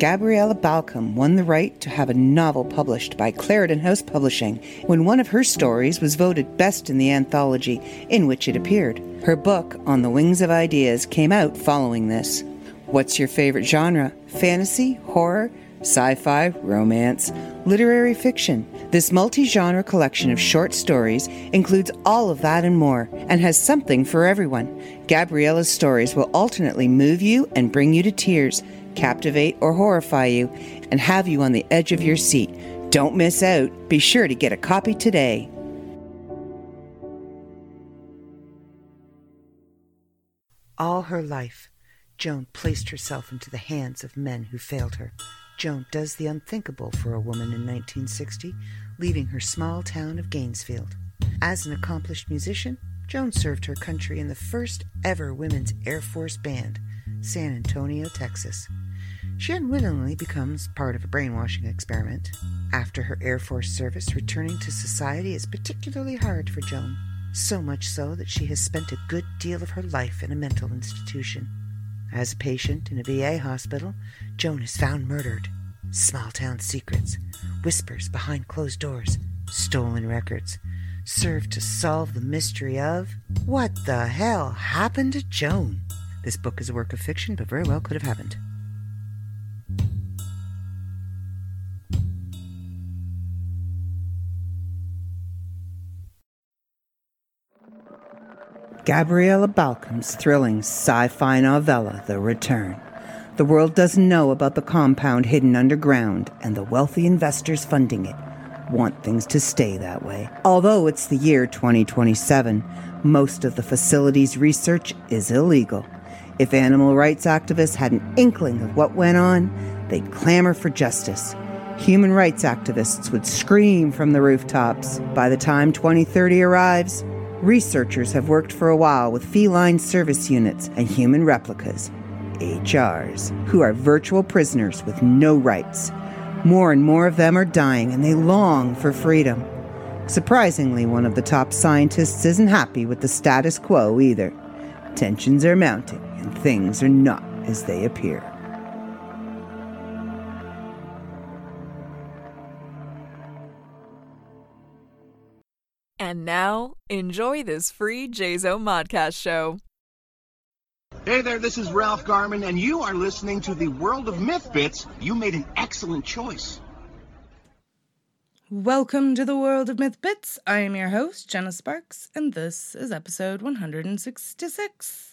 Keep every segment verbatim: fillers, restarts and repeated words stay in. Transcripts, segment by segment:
Gabriella Balcom won the right to have a novel published by Clarendon House Publishing when one of her stories was voted best in the anthology in which it appeared. Her book, On the Wings of Ideas, came out following this. What's your favorite genre? Fantasy, horror, sci-fi, romance, literary fiction. This multi-genre collection of short stories includes all of that and more, and has something for everyone. Gabriella's stories will alternately move you and bring you to tears, captivate or horrify you, and have you on the edge of your seat. Don't miss out. Be sure to get a copy today. All her life, Joan placed herself into the hands of men who failed her. Joan does the unthinkable for a woman in nineteen sixty, leaving her small town of Gainesfield. As an accomplished musician, Joan served her country in the first ever women's Air Force band, San Antonio, Texas. She unwittingly becomes part of a brainwashing experiment. After her Air Force service, returning to society is particularly hard for Joan, so much so that she has spent a good deal of her life in a mental institution. As a patient in a V A hospital, Joan is found murdered. Small-town secrets, whispers behind closed doors, stolen records, serve to solve the mystery of what the hell happened to Joan? This book is a work of fiction, but very well could have happened. Gabriella Balcom's thrilling sci-fi novella, The Return. The world doesn't know about the compound hidden underground, and the wealthy investors funding it want things to stay that way. Although it's the year twenty twenty-seven, most of the facility's research is illegal. If animal rights activists had an inkling of what went on, they'd clamor for justice. Human rights activists would scream from the rooftops. By the time twenty thirty arrives, researchers have worked for a while with feline service units and human replicas, H Rs, who are virtual prisoners with no rights. More and more of them are dying, and they long for freedom. Surprisingly, one of the top scientists isn't happy with the status quo either. Tensions are mounting, and things are not as they appear. And now, enjoy this free JayZoo Modcast show. Hey there, this is Ralph Garman, and you are listening to the World of Mythbits. You made an excellent choice. Welcome to the World of Mythbits. I am your host, Jenna Sparks, and this is episode one hundred sixty-six.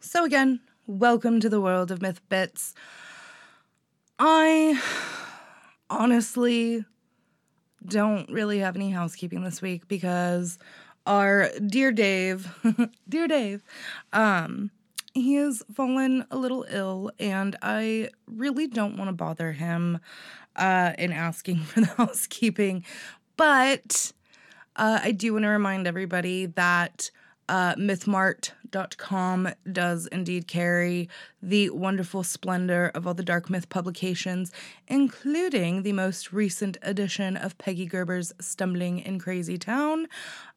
So again, welcome to the World of Mythbits. I honestly don't really have any housekeeping this week because our dear Dave, dear Dave, um, he has fallen a little ill, and I really don't want to bother him uh, in asking for the housekeeping. But uh, I do want to remind everybody that Uh, MythMart dot com does indeed carry the wonderful splendor of all the Dark Myth publications, including the most recent edition of Peggy Gerber's Stumbling in Crazy Town.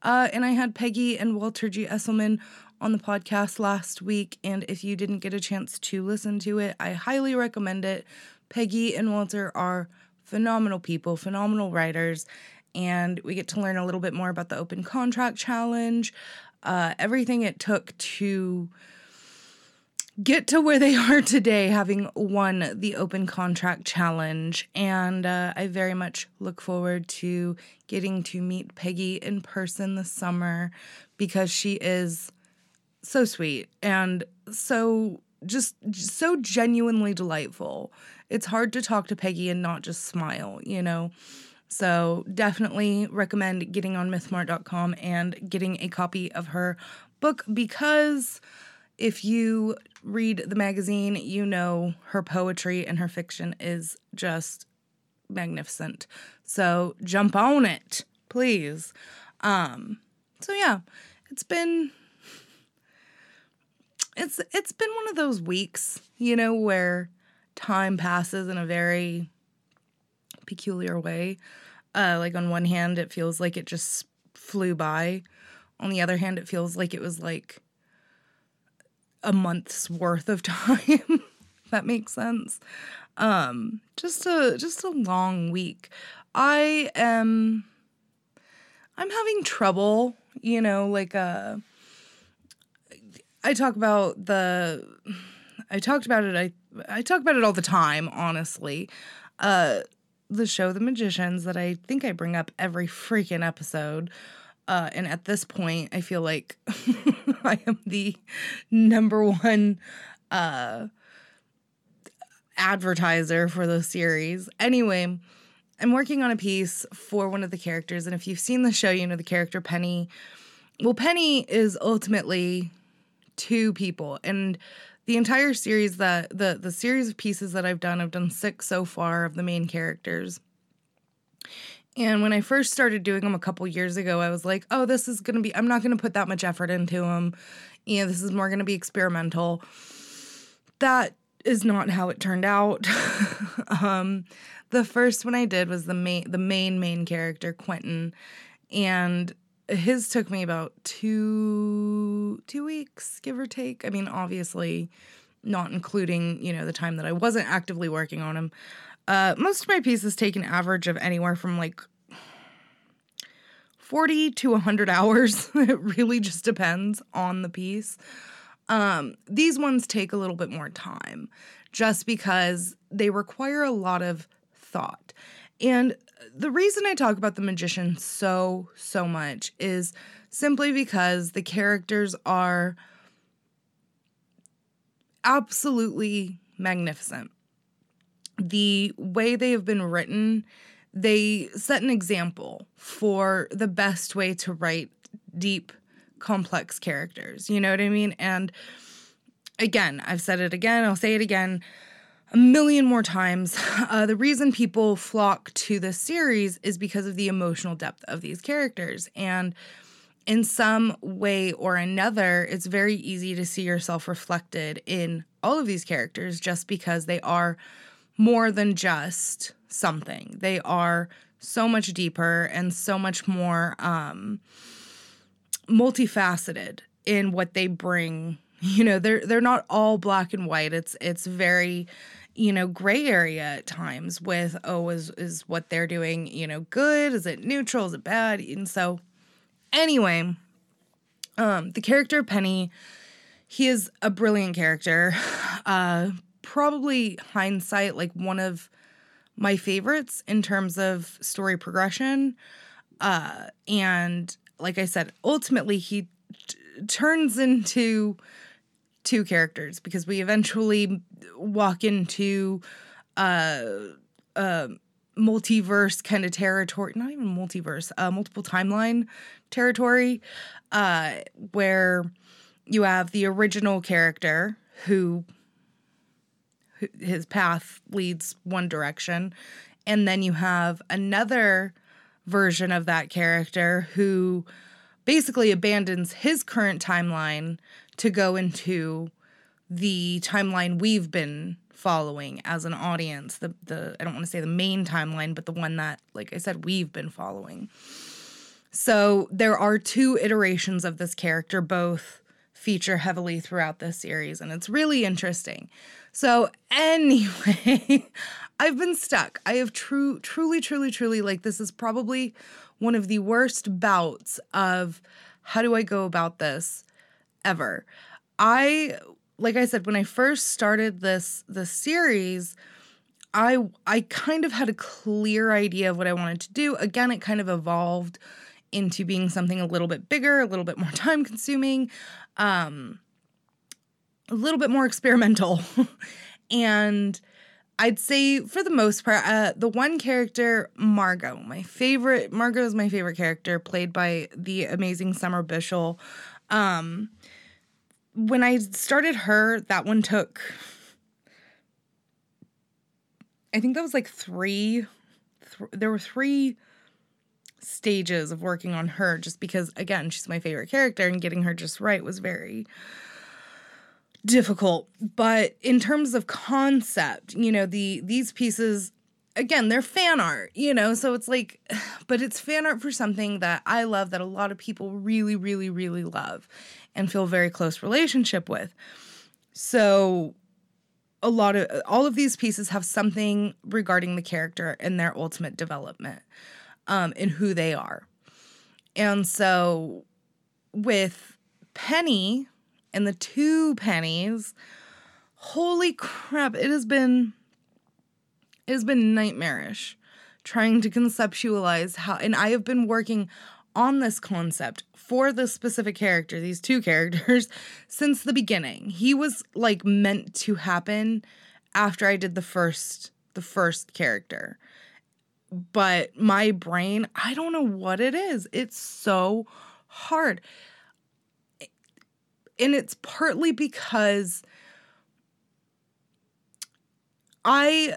Uh, and I had Peggy and Walter G. Esselman on the podcast last week, and if you didn't get a chance to listen to it, I highly recommend it. Peggy and Walter are phenomenal people, phenomenal writers, and we get to learn a little bit more about the Open Contract Challenge, Uh, everything it took to get to where they are today, having won the Open Contract Challenge. And uh, I very much look forward to getting to meet Peggy in person this summer, because she is so sweet and so just so genuinely delightful. It's hard to talk to Peggy and not just smile, you know? So definitely recommend getting on MythMart dot com and getting a copy of her book, because if you read the magazine, you know her poetry and her fiction is just magnificent. So jump on it, please. Um, so yeah, it's been it's it's been one of those weeks, you know, where time passes in a very peculiar way. Uh, like on one hand, it feels like it just flew by. On the other hand, it feels like it was like a month's worth of time. If that makes sense. Um, just a just a long week. I am I'm having trouble, you know, like uh I talk about the I talked about it I I talk about it all the time, honestly. Uh the show The Magicians that I think I bring up every freaking episode. Uh, and at this point, I feel like I am the number one uh, advertiser for the series. Anyway, I'm working on a piece for one of the characters. And if you've seen the show, you know the character Penny. Well, Penny is ultimately two people. And the entire series that the, the series of pieces that I've done, I've done six so far of the main characters. And when I first started doing them a couple years ago, I was like, oh, this is going to be, I'm not going to put that much effort into them. You know, this is more going to be experimental. That is not how it turned out. um, the first one I did was the main, the main, main character, Quentin. And his took me about two, two weeks, give or take. I mean, obviously not including, you know, the time that I wasn't actively working on him. Uh, most of my pieces take an average of anywhere from, like, forty to one hundred hours. It really just depends on the piece. Um, these ones take a little bit more time just because they require a lot of thought. And the reason I talk about The Magician so, so much is simply because the characters are absolutely magnificent. The way they have been written, they set an example for the best way to write deep, complex characters. You know what I mean? And again, I've said it again. I'll say it again a million more times. Uh, the reason people flock to this series is because of the emotional depth of these characters. And in some way or another, it's very easy to see yourself reflected in all of these characters just because they are more than just something. They are so much deeper and so much more um, multifaceted in what they bring. You know, they're they're not all black and white. It's it's very, you know, gray area at times with, oh, is, is what they're doing, you know, good? Is it neutral? Is it bad? And so anyway, um, the character Penny, he is a brilliant character. Uh Probably hindsight, like one of my favorites in terms of story progression. Uh, and like I said, ultimately he t- turns into two characters because we eventually walk into uh, uh, multiverse kind of territory, not even multiverse, uh, multiple timeline territory, uh, where you have the original character who... his path leads one direction. And then you have another version of that character who basically abandons his current timeline to go into the timeline we've been following as an audience. The the I don't want to say the main timeline, but the one that, like I said, we've been following. So there are two iterations of this character, both feature heavily throughout this series, and it's really interesting. So anyway, I've been stuck. I have true, truly, truly, truly, like, this is probably one of the worst bouts of how do I go about this ever. I, like I said, when I first started this, this series, I, I kind of had a clear idea of what I wanted to do. Again, it kind of evolved into being something a little bit bigger, a little bit more time consuming, um, a little bit more experimental. And I'd say for the most part, uh, the one character, Margo, my favorite, Margo is my favorite character, played by the amazing Summer Bishel. Um, when I started her, that one took, I think that was like three th- there were three stages of working on her, just because, again, she's my favorite character, and getting her just right was very difficult. But in terms of concept, you know, the these pieces, again, they're fan art, you know, so it's like, but it's fan art for something that I love, that a lot of people really, really, really love and feel very close relationship with. So a lot of, all of these pieces have something regarding the character and their ultimate development, um, and who they are. And so with Penny and the two Pennies, holy crap, it has been, it has been nightmarish trying to conceptualize how, and I have been working on this concept for this specific character, these two characters, since the beginning. He was, like, meant to happen after I did the first, the first character. But my brain, I don't know what it is. It's so hard. And it's partly because I,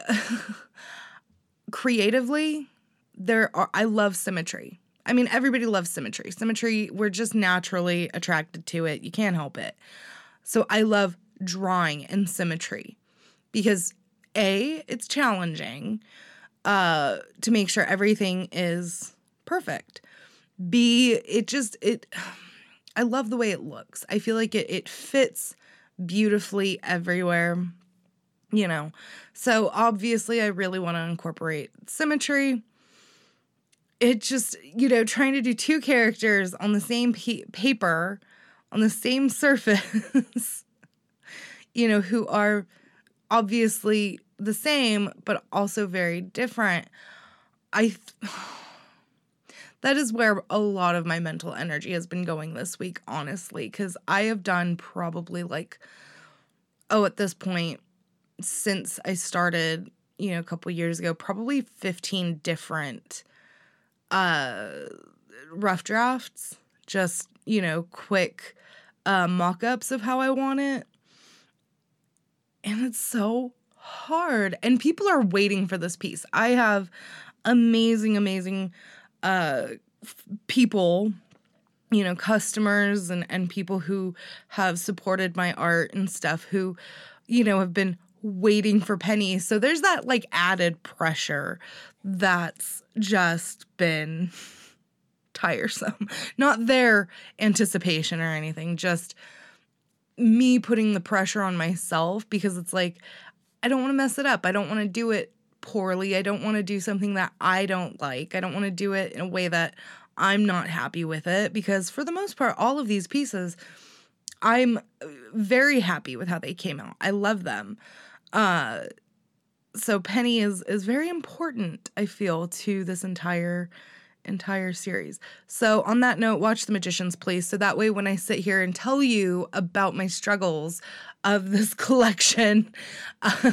creatively, there are, I love symmetry. I mean, everybody loves symmetry. Symmetry, we're just naturally attracted to it. You can't help it. So I love drawing and symmetry because, A, it's challenging uh, to make sure everything is perfect. B, it just, it, I love the way it looks. I feel like it, it fits beautifully everywhere, you know. So obviously I really want to incorporate symmetry. It just, you know, trying to do two characters on the same pe- paper, on the same surface, you know, who are obviously the same, but also very different. I, th- that is where a lot of my mental energy has been going this week, honestly, because I have done probably like, oh, at this point, since I started, you know, a couple years ago, probably fifteen different Uh, rough drafts, just, you know, quick uh, mock-ups of how I want it. And it's so hard. And people are waiting for this piece. I have amazing, amazing uh, f- people, you know, customers and, and people who have supported my art and stuff who, you know, have been waiting for Penny. So there's that, like, added pressure that's just been tiresome. Not their anticipation or anything, just me putting the pressure on myself because it's like, I don't want to mess it up. I don't want to do it poorly. I don't want to do something that I don't like. I don't want to do it in a way that I'm not happy with it, because for the most part, all of these pieces, I'm very happy with how they came out. I love them. Uh, so Penny is is very important, I feel, to this entire entire series. So on that note, watch The Magicians, please. So that way when I sit here and tell you about my struggles of this collection, uh,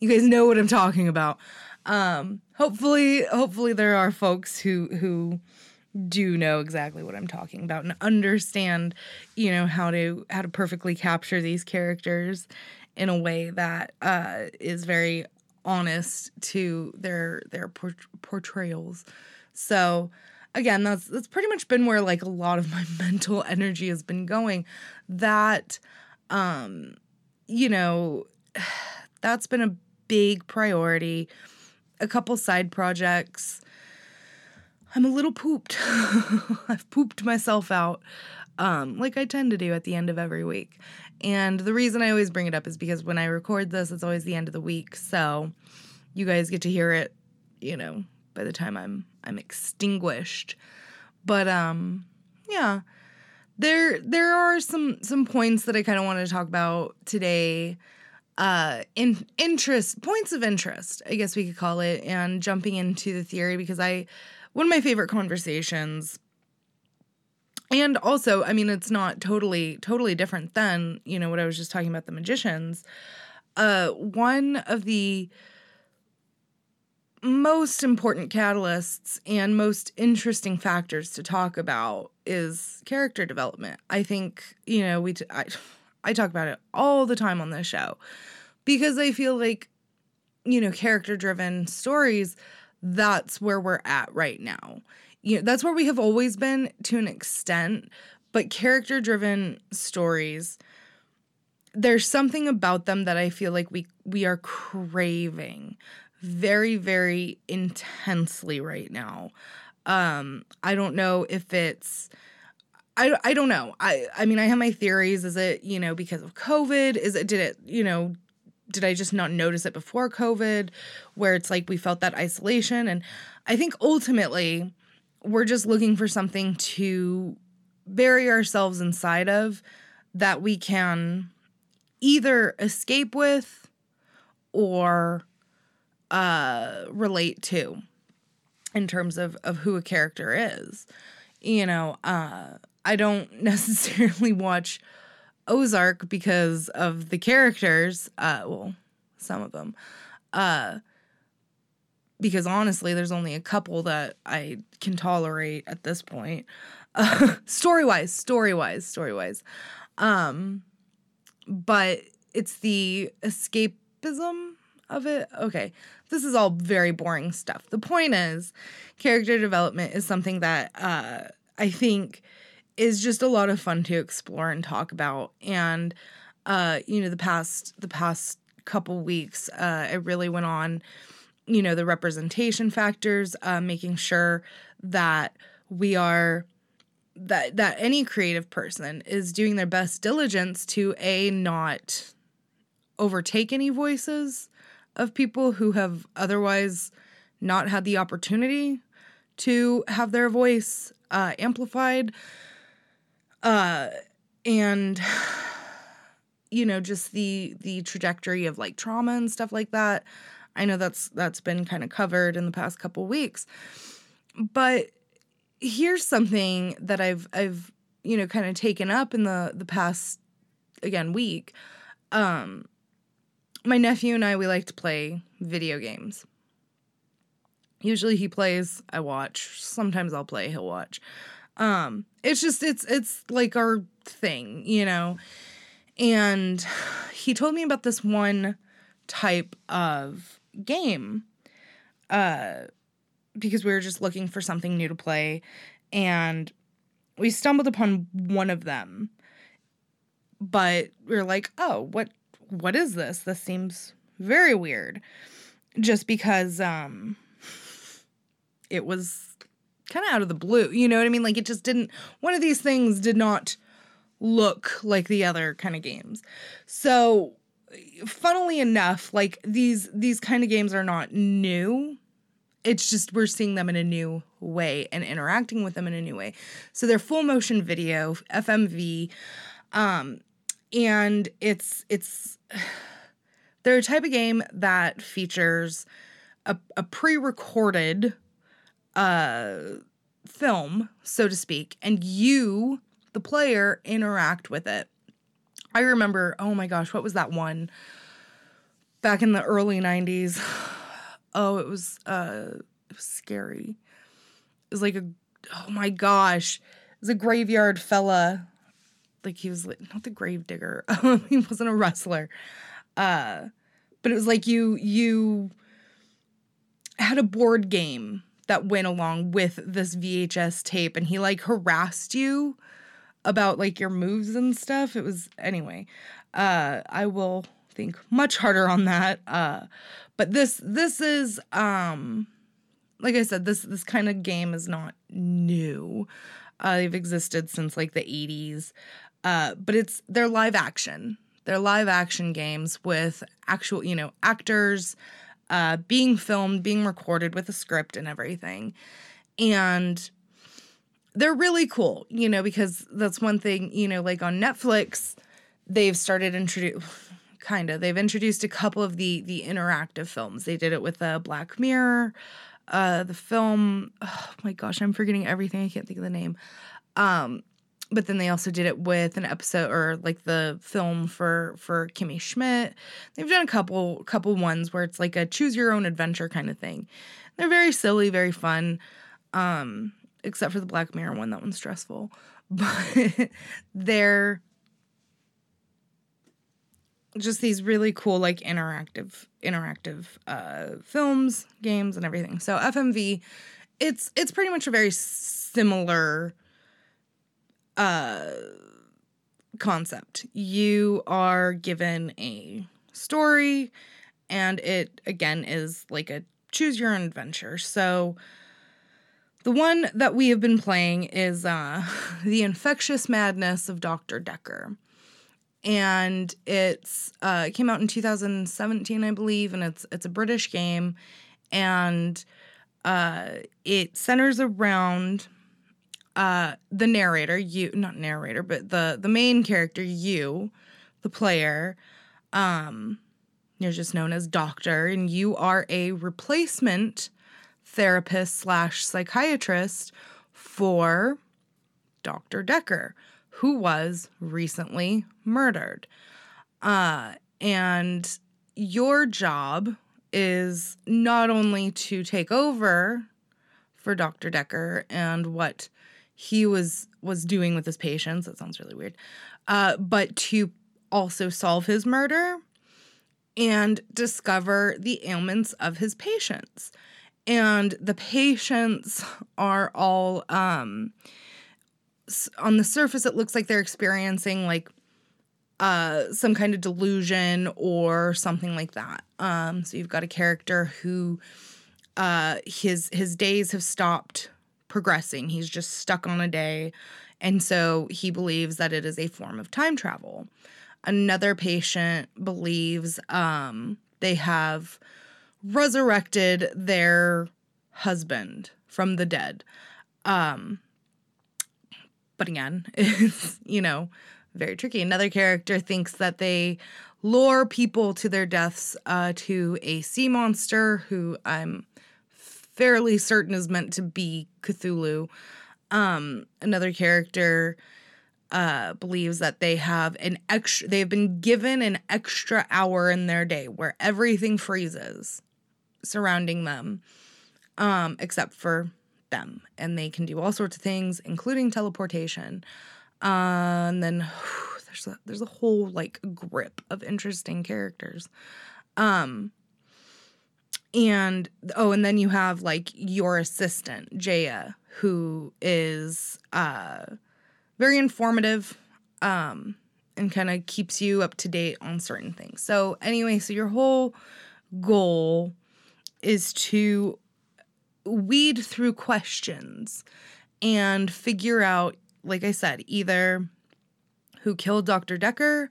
you guys know what I'm talking about. Um, hopefully, hopefully there are folks who who... do know exactly what I'm talking about and understand, you know, how to how to perfectly capture these characters in a way that uh, is very honest to their their port- portrayals. So, again, that's that's pretty much been where, like, a lot of my mental energy has been going. That, um, you know, that's been a big priority. A couple side projects. I'm a little pooped. I've pooped myself out, um, like I tend to do at the end of every week. And the reason I always bring it up is because when I record this, it's always the end of the week. So you guys get to hear it, you know, by the time I'm I'm extinguished. But um, yeah, there there are some some points that I kind of wanted to talk about today. Uh, in interest points of interest, I guess we could call it, and jumping into the theory because I. One of my favorite conversations, and also, I mean, it's not totally, totally different than, you know, what I was just talking about, The Magicians. Uh, one of the most important catalysts and most interesting factors to talk about is character development. I think, you know, we t- I, I talk about it all the time on this show because I feel like, you know, character-driven stories, that's where we're at right now. You know, that's where we have always been to an extent, but character-driven stories, there's something about them that I feel like we we are craving very, very intensely right now. Um, I don't know if it's... I, I don't know. I, I mean, I have my theories. Is it, you know, because of COVID? Is it, did it, you know, did I just not notice it before COVID, where it's like we felt that isolation? And I think ultimately we're just looking for something to bury ourselves inside of that we can either escape with or uh, relate to in terms of, of who a character is. You know, uh, I don't necessarily watch Ozark because of the characters. Uh, well, some of them. Uh, because honestly, there's only a couple that I can tolerate at this point. Uh, story-wise, story-wise, story-wise. Um, but it's the escapism of it. Okay, this is all very boring stuff. The point is, character development is something that uh, I think... is just a lot of fun to explore and talk about. And, uh, you know, the past, the past couple weeks, uh, I really went on, you know, the representation factors, uh, making sure that we are, that, that any creative person is doing their best diligence to A, not overtake any voices of people who have otherwise not had the opportunity to have their voice, uh, amplified, Uh, and, you know, just the, the trajectory of like trauma and stuff like that. I know that's, that's been kind of covered in the past couple weeks, but here's something that I've, I've, you know, kind of taken up in the, the past, again, week. Um, my nephew and I, we like to play video games. Usually he plays, I watch, sometimes I'll play, he'll watch. Um, it's just, it's, it's like our thing, you know, and he told me about this one type of game, uh, because we were just looking for something new to play, and we stumbled upon one of them, but we were like, oh, what, what is this? This seems very weird, just because, um, it was kind of out of the blue, you know what I mean? Like, it just didn't, one of these things did not look like the other kind of games. So, funnily enough, like, these these kind of games are not new. It's just we're seeing them in a new way and interacting with them in a new way. So, they're full motion video, F M V, um, and it's, it's, they're a type of game that features a, a pre-recorded uh, film, so to speak, and you, the player, interact with it. I remember, oh my gosh, what was that one back in the early nineties? Oh, it was, uh, it was scary. It was like a, oh my gosh, it was a graveyard fella. Like he was, not the grave digger. He wasn't a wrestler. Uh, but it was like you, you had a board game that went along with this V H S tape, and he like harassed you about like your moves and stuff. It was, anyway, uh, I will think much harder on that. Uh, but this, this is, um, like I said, this, this kind of game is not new. Uh, they've existed since like the eighties. Uh, but it's, they're live action. They're live action games with actual, you know, actors, Uh, being filmed, being recorded with a script and everything. And they're really cool, you know, because that's one thing, you know, like on Netflix, they've started introduce, kind of, they've introduced a couple of the the interactive films. They did it with uh, Black Mirror, uh, the film, oh my gosh, I'm forgetting everything. I can't think of the name. Um, but then they also did it with an episode or like the film for, for Kimmy Schmidt. They've done a couple, couple ones where it's like a choose your own adventure kind of thing. They're very silly, very fun. Um, except for the Black Mirror one, that one's stressful, but they're just these really cool, like, interactive interactive uh, films, games, and everything. So F M V, it's it's pretty much a very similar uh, concept. You are given a story, and it, again, is like a choose-your-own-adventure. So the one that we have been playing is uh, The Infectious Madness of Doctor Decker. And it's uh, it came out in two thousand seventeen, I believe, and it's it's a British game, and uh, it centers around uh, the narrator, you not narrator, but the the main character, you, the player. Um, you're just known as Doctor, and you are a replacement therapist slash psychiatrist for Doctor Decker, who was recently murdered. Uh, and your job is not only to take over for Doctor Decker and what he was was doing with his patients, that sounds really weird, uh, but to also solve his murder and discover the ailments of his patients. And the patients are all... Um, on the surface, it looks like they're experiencing, like, uh, some kind of delusion or something like that. Um, so you've got a character who uh, his his days have stopped progressing. He's just stuck on a day, and so he believes that it is a form of time travel. Another patient believes um, they have resurrected their husband from the dead. Um But again, it's, you know, very tricky. Another character thinks that they lure people to their deaths uh, to a sea monster who I'm fairly certain is meant to be Cthulhu. Um, another character uh, believes that they have an extra, they've been given an extra hour in their day where everything freezes surrounding them, um, except for them, and they can do all sorts of things, including teleportation. Uh, and then whew, there's a, there's a whole, like, grip of interesting characters. Um, and oh, and then you have, like, your assistant, Jaya, who is uh, very informative um, and kind of keeps you up to date on certain things. So anyway, so your whole goal is to weed through questions and figure out, like I said, either who killed Doctor Decker,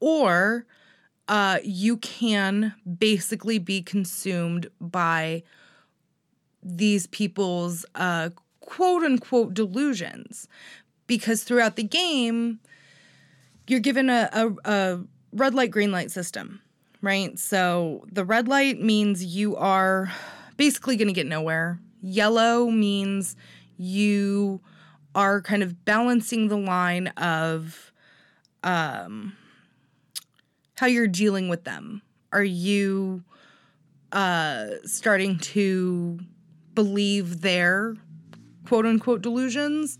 or uh, you can basically be consumed by these people's uh, quote-unquote delusions. Because throughout the game, you're given a, a, a red light, green light system, right? So the red light means you are... basically going to get nowhere. Yellow means you are kind of balancing the line of um, how you're dealing with them. Are you uh, starting to believe their quote-unquote delusions?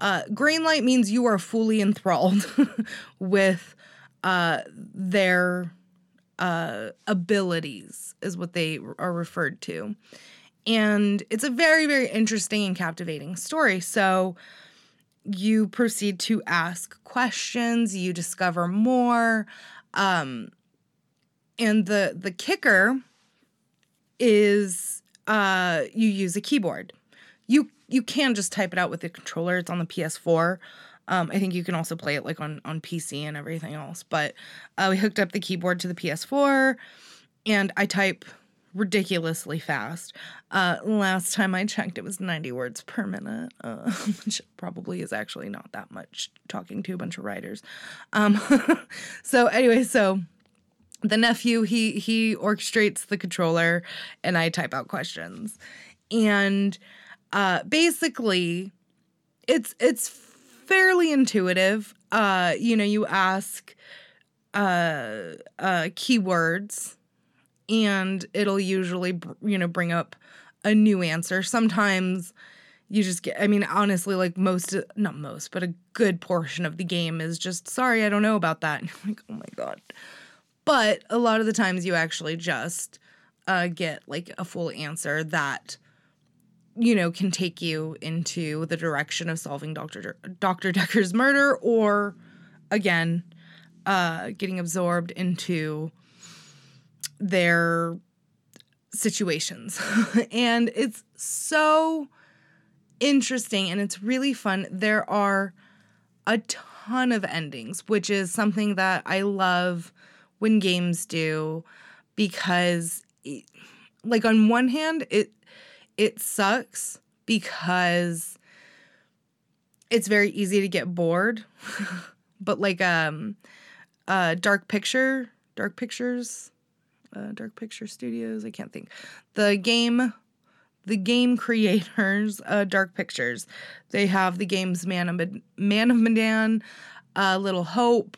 Uh, green light means you are fully enthralled with uh, their Uh, abilities is what they are referred to. And it's a very, very interesting and captivating story. So you proceed to ask questions, you discover more. Um, and the, the kicker is uh, you use a keyboard. You you can just type it out with the controller. It's on the P S four. Um, I think you can also play it, like, on, on P C and everything else. But uh, we hooked up the keyboard to the P S four, and I type ridiculously fast. Uh, last time I checked, it was ninety words per minute, uh, which probably is actually not that much talking to a bunch of writers. Um, so anyway, so the nephew, he he orchestrates the controller, and I type out questions. And uh, basically, it's it's fairly intuitive. Uh, you know, you ask uh, uh, keywords, and it'll usually, you know, bring up a new answer. Sometimes you just get, I mean, honestly, like most, not most, but a good portion of the game is just, sorry, I don't know about that. And you're like, oh my God, But a lot of the times you actually just uh, get, like, a full answer that, you know, can take you into the direction of solving Doctor De- Doctor Decker's murder or, again, uh, getting absorbed into their situations. And it's so interesting, and it's really fun. There are a ton of endings, which is something that I love when games do, because, it, like, on one hand, it it sucks because it's very easy to get bored. But, like, um, uh, Dark Picture, Dark Pictures, uh, Dark Picture Studios, I can't think. The game, the game creators, uh, Dark Pictures, they have the games Man of Med- Man of Medan, uh, Little Hope,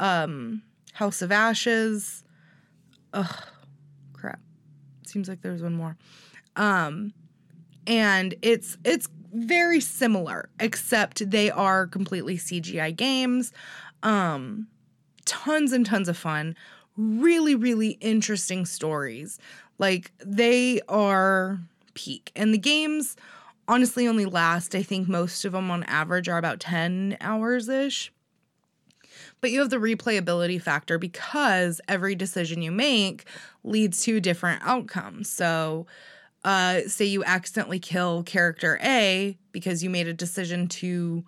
um... House of Ashes. Ugh, crap. Seems like there's one more. Um, and it's it's very similar, except they are completely C G I games. Um, tons and tons of fun. Really, really interesting stories. Like, they are peak. And the games honestly only last, I think most of them on average are about ten hours-ish. But you have the replayability factor because every decision you make leads to different outcomes. So uh, say you accidentally kill character A because you made a decision to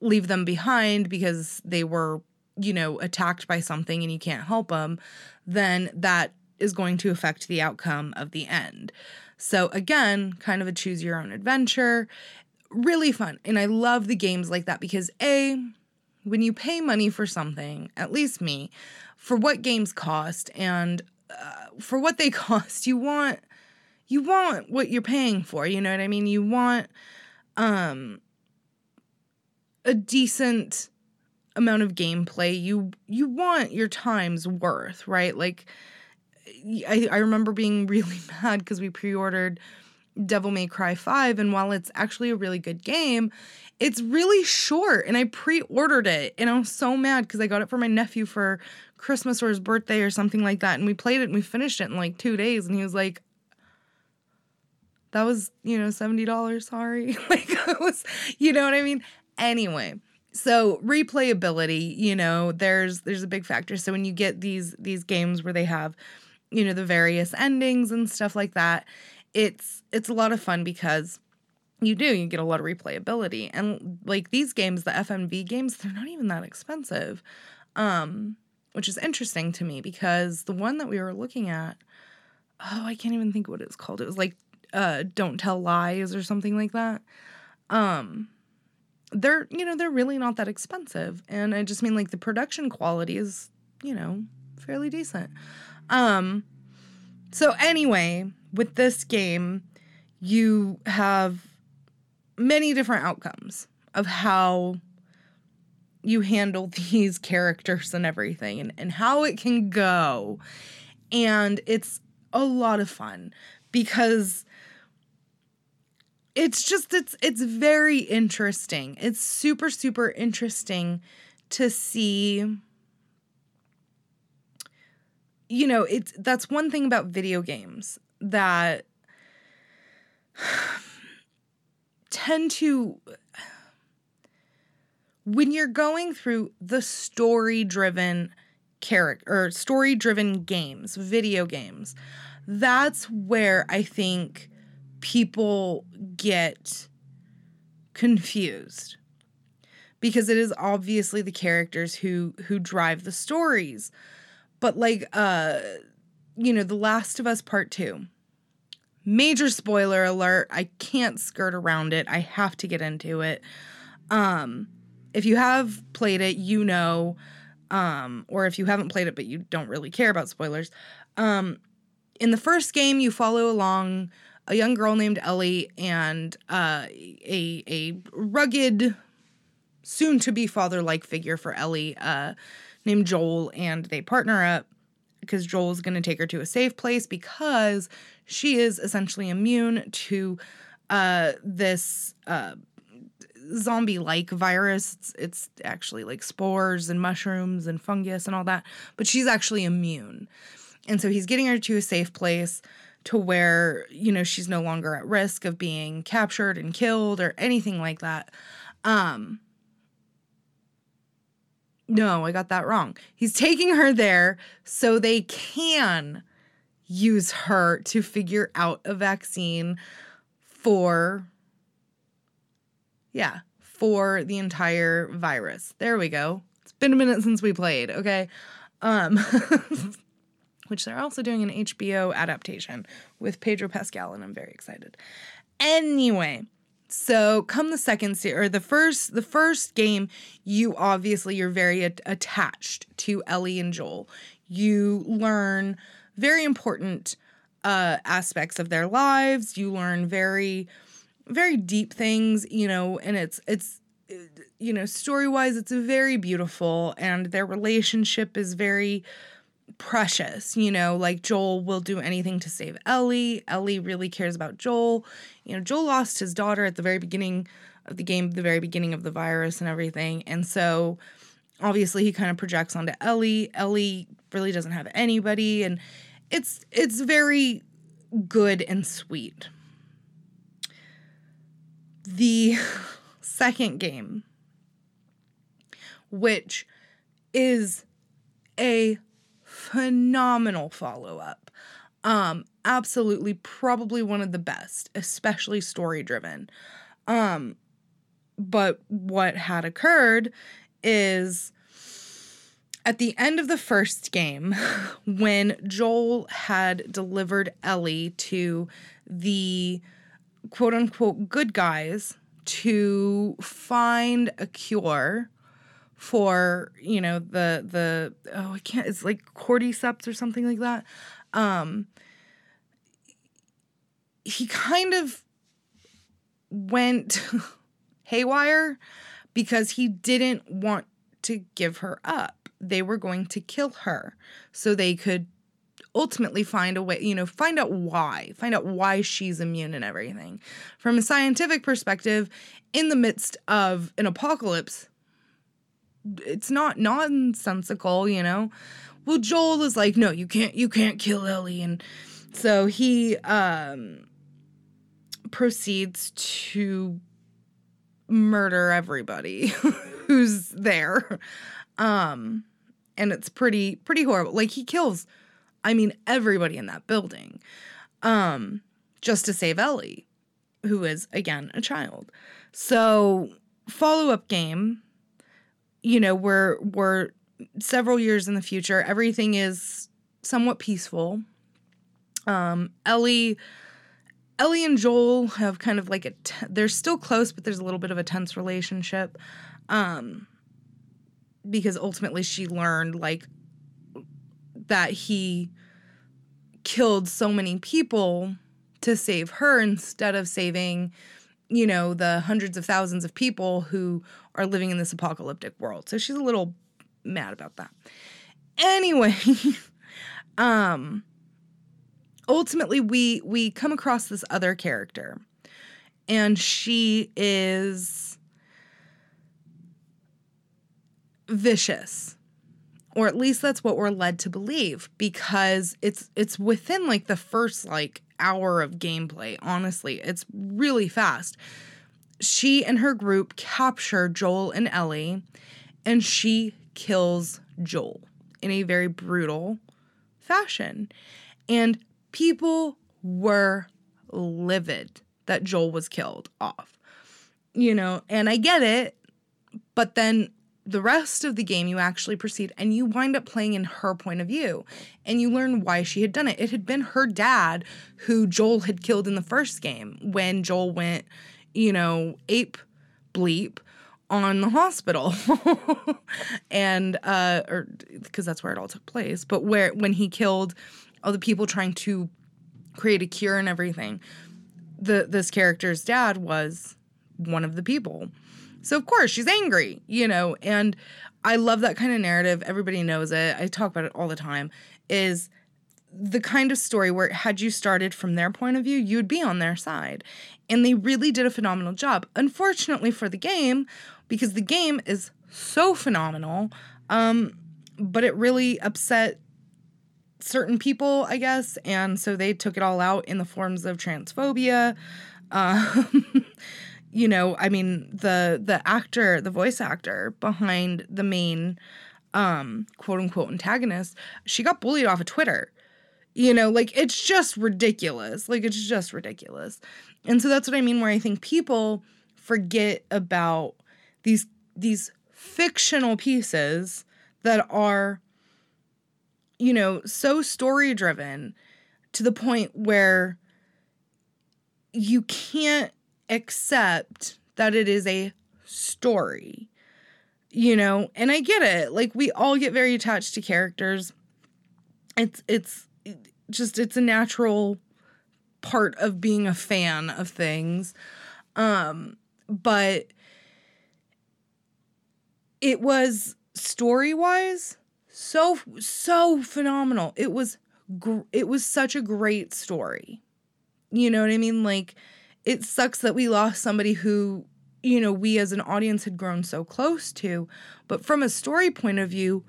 leave them behind because they were, you know, attacked by something and you can't help them, then that is going to affect the outcome of the end. So again, kind of a choose your own adventure. Really fun. And I love the games like that because A, when you pay money for something, at least me, for what games cost and uh, for what they cost, you want you want what you're paying for. You know what I mean? You want um, a decent amount of gameplay. You you want your time's worth, right? Like, I, I remember being really mad because we pre-ordered Devil May Cry five, and while it's actually a really good game, it's really short, and I pre-ordered it, and I was so mad because I got it for my nephew for Christmas or his birthday or something like that, and we played it and we finished it in like two days, and he was like, that was, you know, seventy dollars, sorry. Like, it was, you know what I mean? Anyway, so replayability, you know, there's there's a big factor. So when you get these these games where they have, you know, the various endings and stuff like that, It's it's a lot of fun because you do. You get a lot of replayability. And, like, these games, the F M V games, they're not even that expensive, um, which is interesting to me because the one that we were looking at, oh, I can't even think what it's called. It was, like, uh, Don't Tell Lies or something like that. Um, they're, you know, they're really not that expensive. And I just mean, like, the production quality is, you know, fairly decent. Um, so, anyway, with this game, you have many different outcomes of how you handle these characters and everything and, and how it can go. And it's a lot of fun because it's just, it's it's very interesting. It's super, super interesting to see. You know, it's that's one thing about video games that tend to, when you're going through the story-driven character or story-driven games, video games, that's where I think people get confused because it is obviously the characters who who drive the stories. But, like, uh, you know, The Last of Us Part Two. Major spoiler alert. I can't skirt around it. I have to get into it. Um, if you have played it, you know, um, or if you haven't played it but you don't really care about spoilers. Um, in the first game, you follow along a young girl named Ellie and uh, a a rugged, soon-to-be father-like figure for Ellie, uh, named Joel, and they partner up because Joel's going to take her to a safe place because she is essentially immune to uh, this uh, zombie-like virus. It's, it's actually like spores and mushrooms and fungus and all that. But she's actually immune. And so he's getting her to a safe place to where, you know, she's no longer at risk of being captured and killed or anything like that. Um, no, I got that wrong. He's taking her there so they can use her to figure out a vaccine for, yeah, for the entire virus. There we go. It's been a minute since we played, okay? Um, which they're also doing an H B O adaptation with Pedro Pascal, and I'm very excited. Anyway, so come the second se- or the first the first game, you obviously you're very a- attached to Ellie and Joel. You learn very important uh, aspects of their lives. You learn very, very deep things, you know, and it's, it's, you know, story-wise, it's very beautiful, and their relationship is very precious, you know, like Joel will do anything to save Ellie. Ellie really cares about Joel. You know, Joel lost his daughter at the very beginning of the game, the very beginning of the virus and everything, and so obviously he kind of projects onto Ellie. Ellie really doesn't have anybody, and it's it's very good and sweet. The second game, which is a phenomenal follow-up, um, absolutely probably one of the best, especially story-driven. Um, but what had occurred is at the end of the first game, when Joel had delivered Ellie to the quote-unquote good guys to find a cure for, you know, the, the, oh, I can't, it's like cordyceps or something like that. Um, he kind of went haywire because he didn't want to give her up. They were going to kill her so they could ultimately find a way, you know, find out why, find out why she's immune and everything. From a scientific perspective, in the midst of an apocalypse, it's not nonsensical, you know? Well, Joel is like, no, you can't, you can't kill Ellie. And so he um, proceeds to murder everybody who's there. Um, and it's pretty, pretty horrible. Like, he kills, I mean, everybody in that building, um, just to save Ellie, who is, again, a child. So, follow-up game, you know, we're, we're several years in the future. Everything is somewhat peaceful. Um, Ellie, Ellie and Joel have kind of like a, t- they're still close, but there's a little bit of a tense relationship, um, because ultimately she learned, like, that he killed so many people to save her instead of saving, you know, the hundreds of thousands of people who are living in this apocalyptic world. So she's a little mad about that. Anyway, um, ultimately we we come across this other character, and she is vicious. Or at least that's what we're led to believe, because it's it's within, like, the first, like, hour of gameplay, honestly. It's really fast. She and her group capture Joel and Ellie, and she kills Joel in a very brutal fashion. And people were livid that Joel was killed off. You know, and I get it, but then the rest of the game, you actually proceed, and you wind up playing in her point of view, and you learn why she had done it. It had been her dad who Joel had killed in the first game when Joel went, you know, ape bleep on the hospital. And, uh, or, because that's where it all took place, but where, when he killed all the people trying to create a cure and everything, the, this character's dad was one of the people. So, of course, she's angry, you know, and I love that kind of narrative. Everybody knows it. I talk about it all the time, is the kind of story where had you started from their point of view, you'd be on their side. And they really did a phenomenal job. Unfortunately for the game, because the game is so phenomenal, um, but it really upset certain people, I guess, and so they took it all out in the forms of transphobia. Um, you know, I mean, the the actor, the voice actor behind the main um, quote-unquote antagonist, she got bullied off of Twitter. You know, like, it's just ridiculous. Like, it's just ridiculous. And so that's what I mean where I think people forget about these these fictional pieces that are, you know, so story-driven to the point where you can't accept that it is a story, you know? And I get it. Like, we all get very attached to characters. It's it's just, it's a natural part of being a fan of things. Um, but it was story-wise so, so phenomenal. It was, gr- it was such a great story. You know what I mean? Like, it sucks that we lost somebody who, you know, we as an audience had grown so close to, but from a story point of view,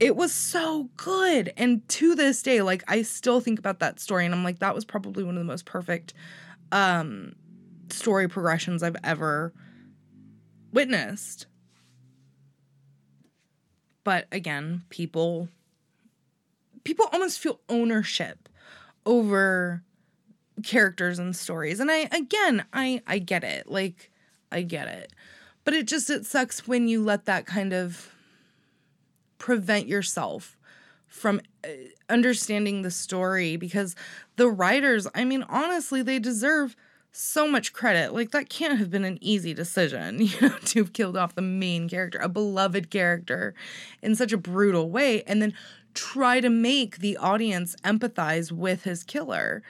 it was so good. And to this day, like, I still think about that story and I'm like, that was probably one of the most perfect, um, story progressions I've ever witnessed. But again, people, people almost feel ownership over characters and stories. And I, again, I, I get it. Like, I get it. But it just, it sucks when you let that kind of prevent yourself from understanding the story, because the writers, I mean, honestly, they deserve so much credit. Like, that can't have been an easy decision, you know, to have killed off the main character, a beloved character, in such a brutal way, and then try to make the audience empathize with his killer.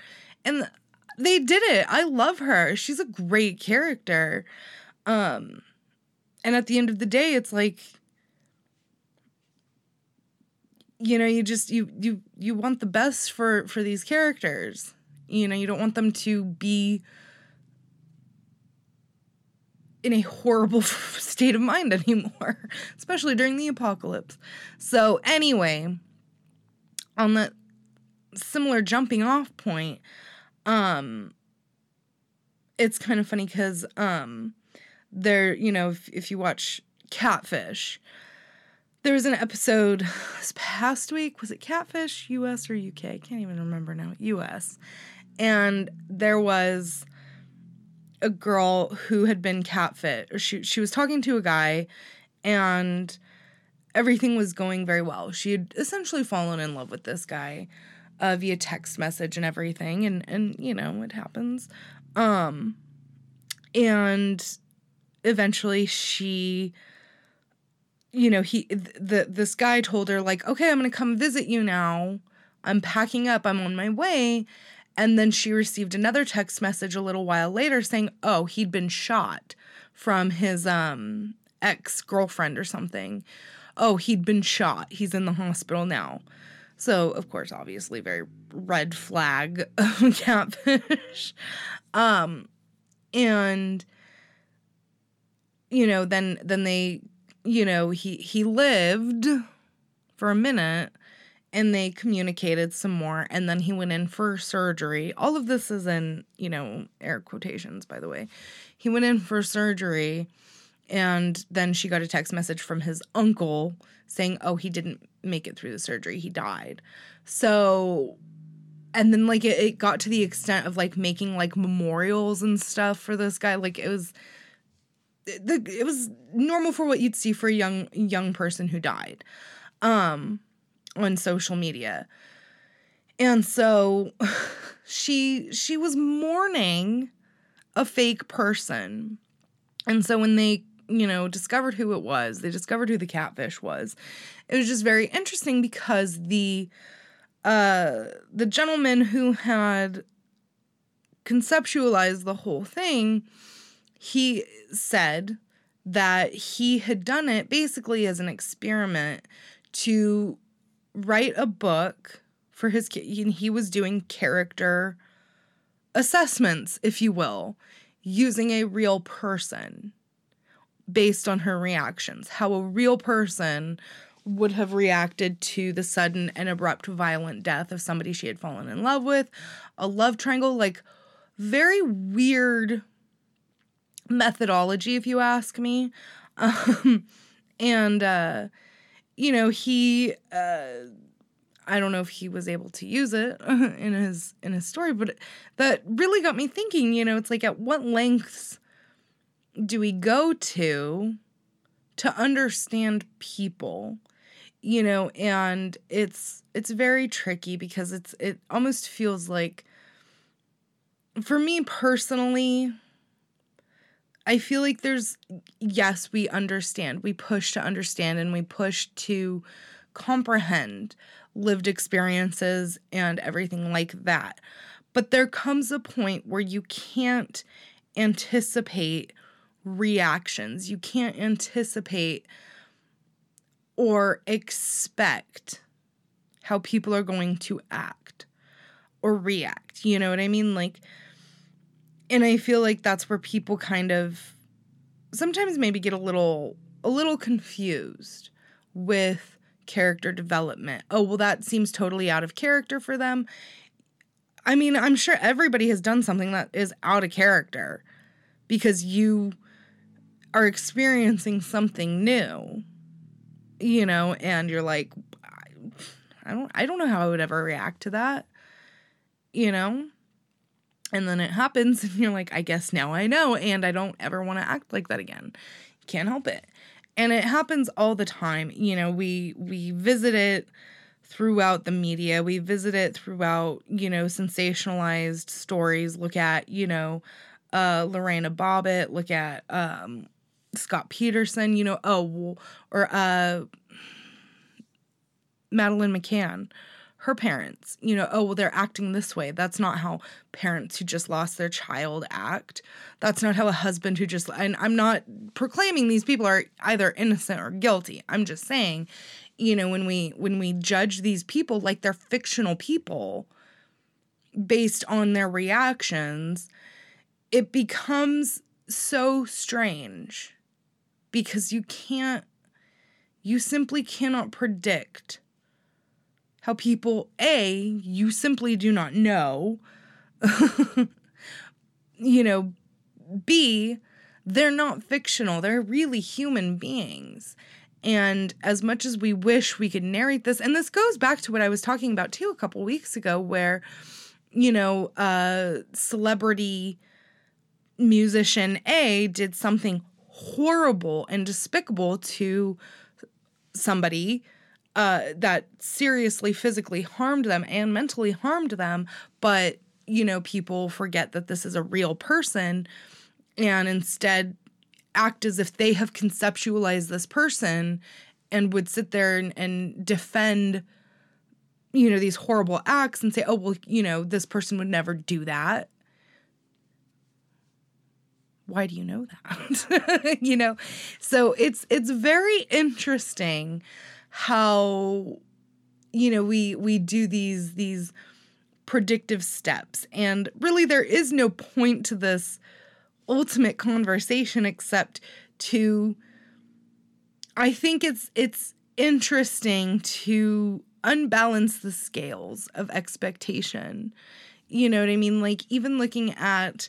And they did it. I love her. She's a great character. Um, and at the end of the day, it's like, you know, you just, you, you, you want the best for, for these characters. You know, you don't want them to be in a horrible state of mind anymore, especially during the apocalypse. So anyway, on that similar jumping off point, Um, it's kind of funny because, um, there, you know, if, if you watch Catfish, there was an episode this past week. Was it Catfish, U S or U K? I can't even remember now. U S. And there was a girl who had been catfish. She, she was talking to a guy and everything was going very well. She had essentially fallen in love with this guy, Uh, via text message and everything, and, and, you know, it happens. Um, and eventually she, you know, he, the, this guy told her, like, okay, I'm going to come visit you now. I'm packing up. I'm on my way. And then she received another text message a little while later saying, oh, he'd been shot from his, um, ex-girlfriend or something. Oh, he'd been shot. He's in the hospital now. So, of course, obviously, very red flag of Catfish. um, and, you know, then then they, you know, he, he lived for a minute, and they communicated some more, and then he went in for surgery. All of this is in, you know, air quotations, by the way. He went in for surgery, and then she got a text message from his uncle saying, oh, he didn't make it through the surgery. He died. So, and then, like, it, it got to the extent of, like, making, like, memorials and stuff for this guy. Like, it was, it, it was normal for what you'd see for a young, young person who died, um, on social media. And so she, she was mourning a fake person. And so when they, you know, discovered who it was, they discovered who the catfish was. It was just very interesting because the, uh, the gentleman who had conceptualized the whole thing, he said that he had done it basically as an experiment to write a book for his kid. He was doing character assessments, if you will, using a real person based on her reactions, how a real person would have reacted to the sudden and abrupt violent death of somebody she had fallen in love with, a love triangle, like very weird methodology, if you ask me. Um, and, uh, you know, he, uh, I don't know if he was able to use it in his, in his story, but that really got me thinking, you know, it's like, at what lengths do we go to, to understand people, you know? And it's, it's very tricky because it's, it almost feels like, for me personally, I feel like there's, yes, we understand. We push to understand and we push to comprehend lived experiences and everything like that. But there comes a point where you can't anticipate reactions. You can't anticipate or expect how people are going to act or react. You know what I mean? Like, and I feel like that's where people kind of sometimes maybe get a little a little confused with character development. Oh, well, that seems totally out of character for them. I mean, I'm sure everybody has done something that is out of character because you are experiencing something new, you know, and you're like, I don't, I don't know how I would ever react to that, you know? And then it happens, and you're like, I guess now I know, and I don't ever want to act like that again. Can't help it. And it happens all the time. You know, we we visit it throughout the media. We visit it throughout, you know, sensationalized stories. Look at, you know, uh, Lorena Bobbitt. Look at um, Scott Peterson, you know, oh, or uh, Madeleine McCann. Her parents, you know, oh, well, they're acting this way. That's not how parents who just lost their child act. That's not how a husband who just, and I'm not proclaiming these people are either innocent or guilty. I'm just saying, you know, when we, when we judge these people like they're fictional people based on their reactions, it becomes so strange because you can't, you simply cannot predict how people, A, you simply do not know, you know, B, they're not fictional. They're really human beings. And as much as we wish we could narrate this, and this goes back to what I was talking about, too, a couple weeks ago where, you know, uh, celebrity musician A did something horrible and despicable to somebody Uh, that seriously physically harmed them and mentally harmed them. But, you know, people forget that this is a real person and instead act as if they have conceptualized this person and would sit there and, and defend, you know, these horrible acts and say, oh, well, you know, this person would never do that. Why do you know that? You know, so it's it's very interesting how, you know, we we do these these predictive steps. And really there is no point to this ultimate conversation except to, I think it's it's interesting to unbalance the scales of expectation. You know what I mean? Like even looking at,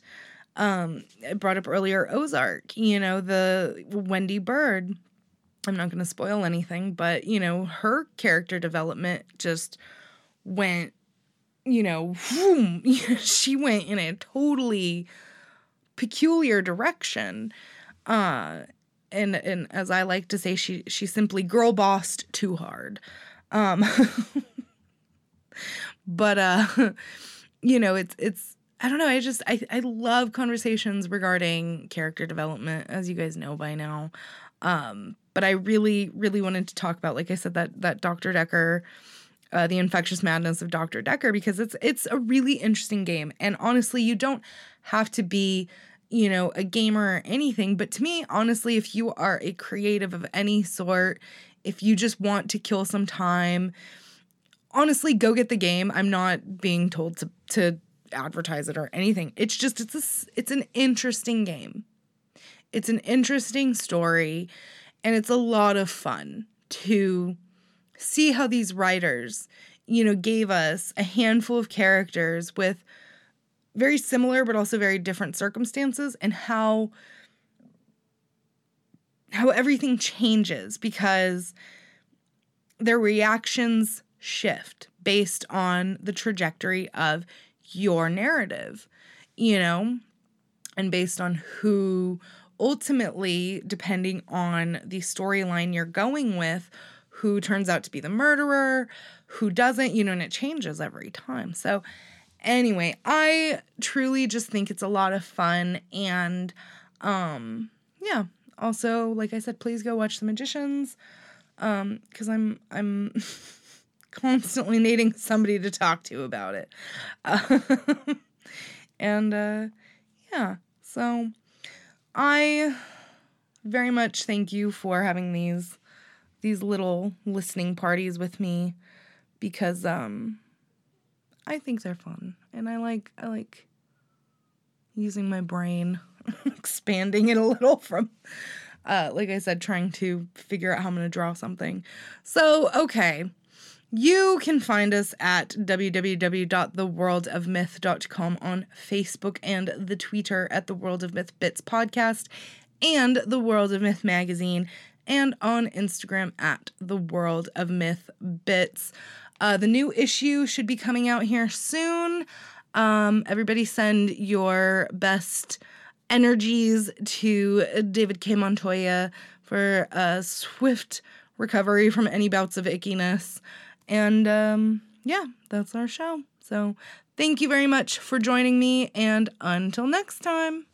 um, I brought up earlier Ozark, you know, the Wendy Bird. I'm not going to spoil anything, but, you know, her character development just went, you know, boom. She went in a totally peculiar direction. Uh, and and as I like to say, she, she simply girl bossed too hard. Um, but, uh, you know, it's, it's, I don't know. I just, I, I love conversations regarding character development, as you guys know by now. Um, But I really, really wanted to talk about, like I said, that that Doctor Decker, uh, The Infectious Madness of Doctor Decker, because it's it's a really interesting game. And honestly, you don't have to be, you know, a gamer or anything. But to me, honestly, if you are a creative of any sort, if you just want to kill some time, honestly, go get the game. I'm not being told to to advertise it or anything. It's just, it's a, it's an interesting game. It's an interesting story, and it's a lot of fun to see how these writers, you know, gave us a handful of characters with very similar but also very different circumstances, and how how everything changes because their reactions shift based on the trajectory of your narrative, you know, and based on who ultimately, depending on the storyline you're going with, who turns out to be the murderer, who doesn't, you know, and it changes every time. So anyway, I truly just think it's a lot of fun, and, um, yeah, also, like I said, please go watch The Magicians, um, because I'm, I'm constantly needing somebody to talk to about it, um, and, uh, yeah, so I very much thank you for having these, these little listening parties with me, because, um, I think they're fun, and I like I like using my brain, expanding it a little from, uh, like I said, trying to figure out how I'm going to draw something. So, okay, you can find us at w w w dot the world of myth dot com on Facebook and the Twitter at The World of Mythbits Podcast and The World of Myth Magazine, and on Instagram at The World of Mythbits. Uh, the new issue should be coming out here soon. Um, everybody send your best energies to David K. Montoya for a swift recovery from any bouts of ickiness. And, um, yeah, that's our show. So thank you very much for joining me, and until next time.